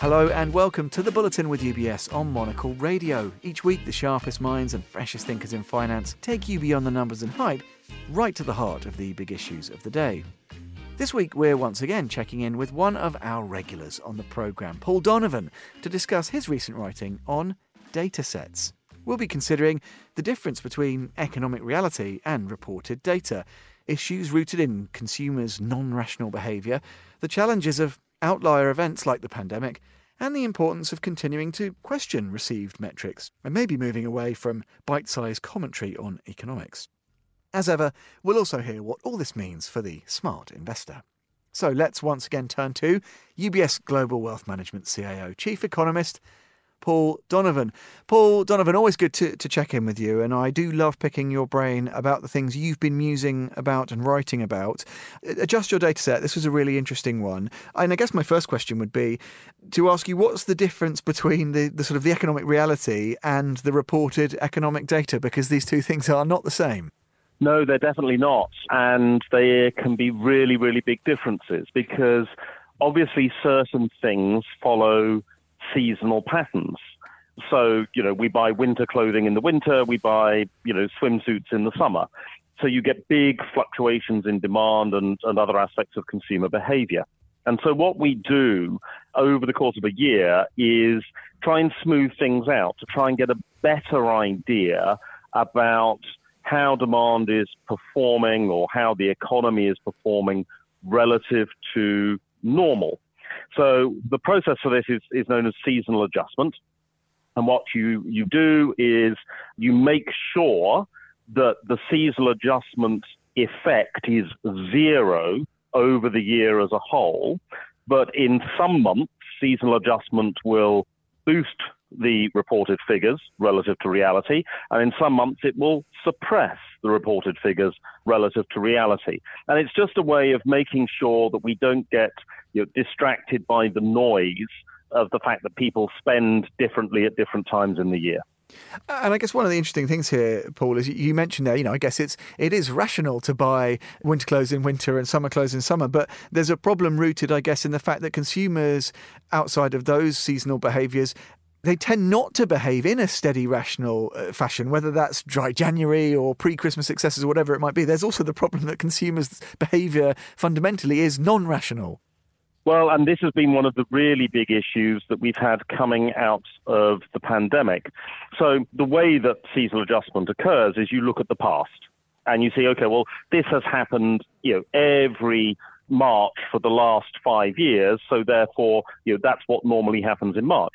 Hello and welcome to The Bulletin with UBS on Monocle Radio. Each week, the sharpest minds and freshest thinkers in finance take you beyond the numbers and hype, right to the heart of the big issues of the day. This week, we're once again checking in with one of our regulars on the programme, Paul Donovan, to discuss his recent writing on datasets. We'll be considering the difference between economic reality and reported data, issues rooted in consumers' non-rational behaviour, the challenges of outlier events like the pandemic, and the importance of continuing to question received metrics and maybe moving away from bite-sized commentary on economics. As ever, we'll also hear what all this means for the smart investor. So let's once again turn to UBS Global Wealth Management CIO Chief Economist Paul Donovan. Paul Donovan, always good to check in with you, and I do love picking your brain about the things you've been musing about and writing about. Adjust your data set, this was a really interesting one. And I guess my first question would be to ask you, what's the difference between the sort of the economic reality and the reported economic data? Because these two things are not the same. No, they're definitely not. And there can be really, really big differences because obviously certain things follow seasonal patterns. So, we buy winter clothing in the winter, we buy, swimsuits in the summer. So you get big fluctuations in demand and other aspects of consumer behavior. And so what we do over the course of a year is try and smooth things out to try and get a better idea about how demand is performing or how the economy is performing relative to normal. So the process for this is known as seasonal adjustment. And what you do is you make sure that the seasonal adjustment effect is zero over the year as a whole. But in some months, seasonal adjustment will boost the reported figures relative to reality. And in some months, it will suppress the reported figures relative to reality. And it's just a way of making sure that we don't get distracted by the noise of the fact that people spend differently at different times in the year. And I guess one of the interesting things here, Paul, is you mentioned there, I guess it is rational to buy winter clothes in winter and summer clothes in summer, but there's a problem rooted, I guess, in the fact that consumers outside of those seasonal behaviours, they tend not to behave in a steady, rational fashion, whether that's dry January or pre-Christmas excesses or whatever it might be. There's also the problem that consumers' behaviour fundamentally is non-rational. Well, and this has been one of the really big issues that we've had coming out of the pandemic. So the way that seasonal adjustment occurs is you look at the past and you see, okay, well, this has happened, every March for the last 5 years. So therefore, that's what normally happens in March.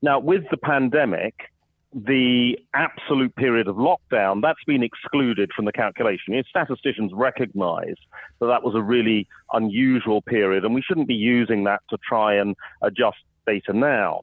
Now, with the pandemic, the absolute period of lockdown, that's been excluded from the calculation. Statisticians recognize that was a really unusual period, and we shouldn't be using that to try and adjust data now.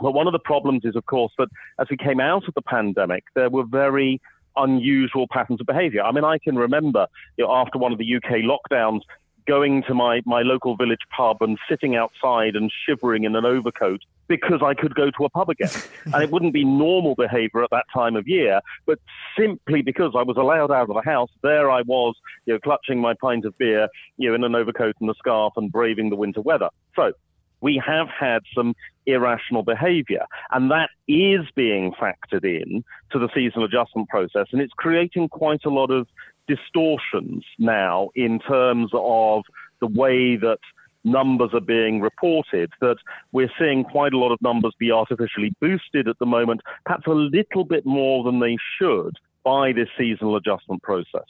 But one of the problems is, of course, that as we came out of the pandemic, there were very unusual patterns of behavior. I mean, I can remember after one of the UK lockdowns, going to my local village pub and sitting outside and shivering in an overcoat because I could go to a pub again. And it wouldn't be normal behavior at that time of year, but simply because I was allowed out of the house, there I was, clutching my pint of beer, in an overcoat and a scarf and braving the winter weather. So we have had some irrational behavior, and that is being factored in to the seasonal adjustment process. And it's creating quite a lot of distortions now in terms of the way that numbers are being reported, that we're seeing quite a lot of numbers be artificially boosted at the moment, perhaps a little bit more than they should by this seasonal adjustment process.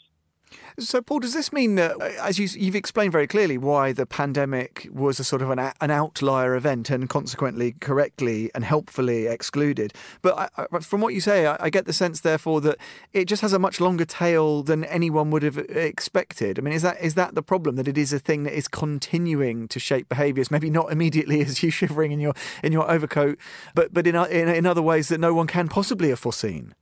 So, Paul, does this mean that, as you've explained very clearly, why the pandemic was a sort of an outlier event and consequently correctly and helpfully excluded? But from what you say, I get the sense, therefore, that it just has a much longer tail than anyone would have expected. I mean, is that the problem, that it is a thing that is continuing to shape behaviours, maybe not immediately as you shivering in your overcoat, but in other ways that no one can possibly have foreseen?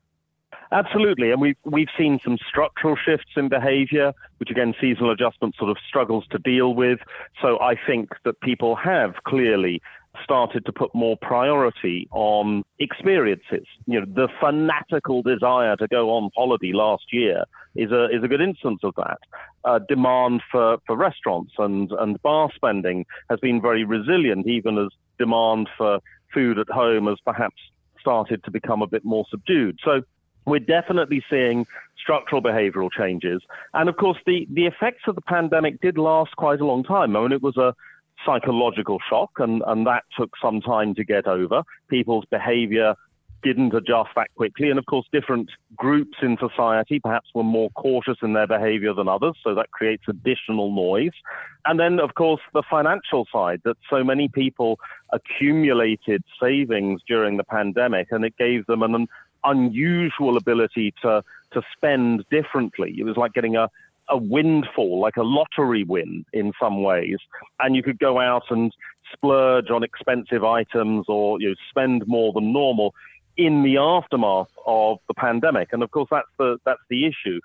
Absolutely. And we've seen some structural shifts in behavior, which again, seasonal adjustment sort of struggles to deal with. So I think that people have clearly started to put more priority on experiences. The fanatical desire to go on holiday last year is a good instance of that. Demand for restaurants and bar spending has been very resilient, even as demand for food at home has perhaps started to become a bit more subdued. So we're definitely seeing structural behavioral changes. And of course, the effects of the pandemic did last quite a long time. I mean, it was a psychological shock, and that took some time to get over. People's behavior didn't adjust that quickly. And of course, different groups in society perhaps were more cautious in their behavior than others. So that creates additional noise. And then, of course, the financial side, that so many people accumulated savings during the pandemic, and it gave them an unusual ability to spend differently. It was like getting a windfall, like a lottery win in some ways. And you could go out and splurge on expensive items or, you know, spend more than normal in the aftermath of the pandemic. And of course, that's the issue.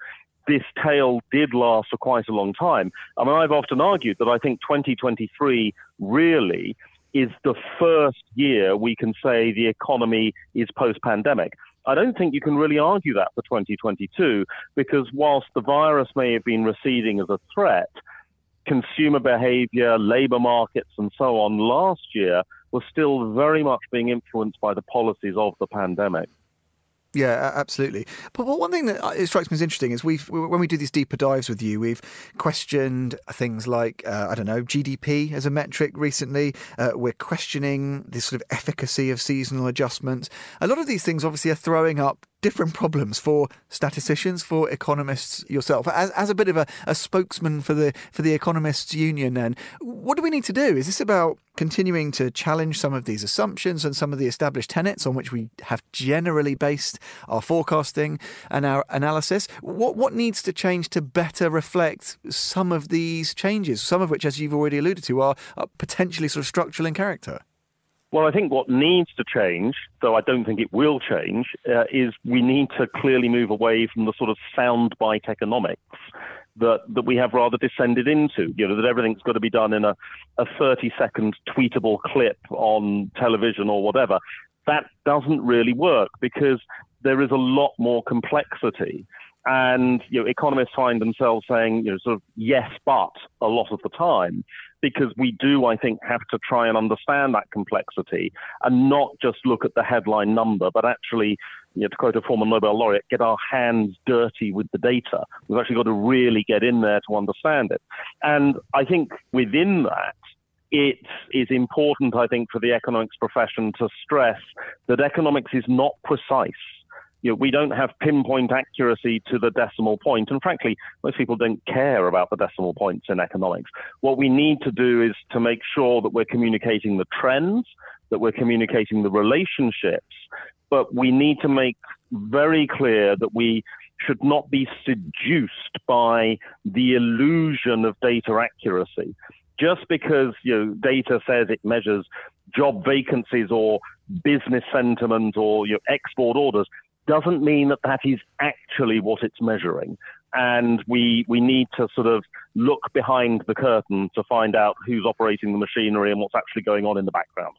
This tail did last for quite a long time. I mean, I've often argued that I think 2023 really is the first year we can say the economy is post-pandemic. I don't think you can really argue that for 2022, because whilst the virus may have been receding as a threat, consumer behavior, labor markets, and so on last year were still very much being influenced by the policies of the pandemic. Yeah, absolutely. But one thing that strikes me as interesting is when we do these deeper dives with you, we've questioned things like, GDP as a metric recently. We're questioning the sort of efficacy of seasonal adjustments. A lot of these things obviously are throwing up different problems for statisticians, for economists yourself. As a bit of a spokesman for the Economists Union then, what do we need to do? Is this about continuing to challenge some of these assumptions and some of the established tenets on which we have generally based our forecasting and our analysis? What needs to change to better reflect some of these changes, some of which, as you've already alluded to, are potentially sort of structural in character? Well, I think what needs to change, though I don't think it will change, is we need to clearly move away from the sort of soundbite economics that we have rather descended into, you know, that everything's got to be done in a 30-second tweetable clip on television or whatever. That doesn't really work, because there is a lot more complexity. And, you know, economists find themselves saying, you know, sort of yes, but a lot of the time, because we do, I think, have to try and understand that complexity and not just look at the headline number, but actually, you know, to quote a former Nobel laureate, get our hands dirty with the data. We've actually got to really get in there to understand it. And I think within that, it is important, I think, for the economics profession to stress that economics is not precise. You know, we don't have pinpoint accuracy to the decimal point. And frankly, most people don't care about the decimal points in economics. What we need to do is to make sure that we're communicating the trends, that we're communicating the relationships, but we need to make very clear that we should not be seduced by the illusion of data accuracy. Just because, you know, data says it measures job vacancies or business sentiment or, you know, export orders, doesn't mean that that is actually what it's measuring. And we need to sort of look behind the curtain to find out who's operating the machinery and what's actually going on in the background.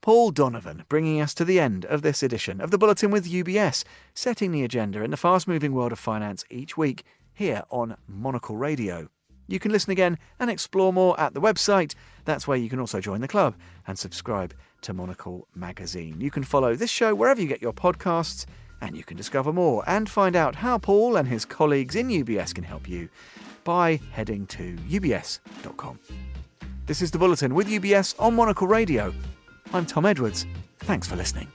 Paul Donovan, bringing us to the end of this edition of The Bulletin with UBS, setting the agenda in the fast-moving world of finance each week here on Monocle Radio. You can listen again and explore more at the website. That's where you can also join the club and subscribe to Monocle magazine. You can follow this show wherever you get your podcasts, and you can discover more and find out how Paul and his colleagues in UBS can help you by heading to ubs.com. This is The Bulletin with UBS on Monocle Radio. I'm Tom Edwards. Thanks for listening.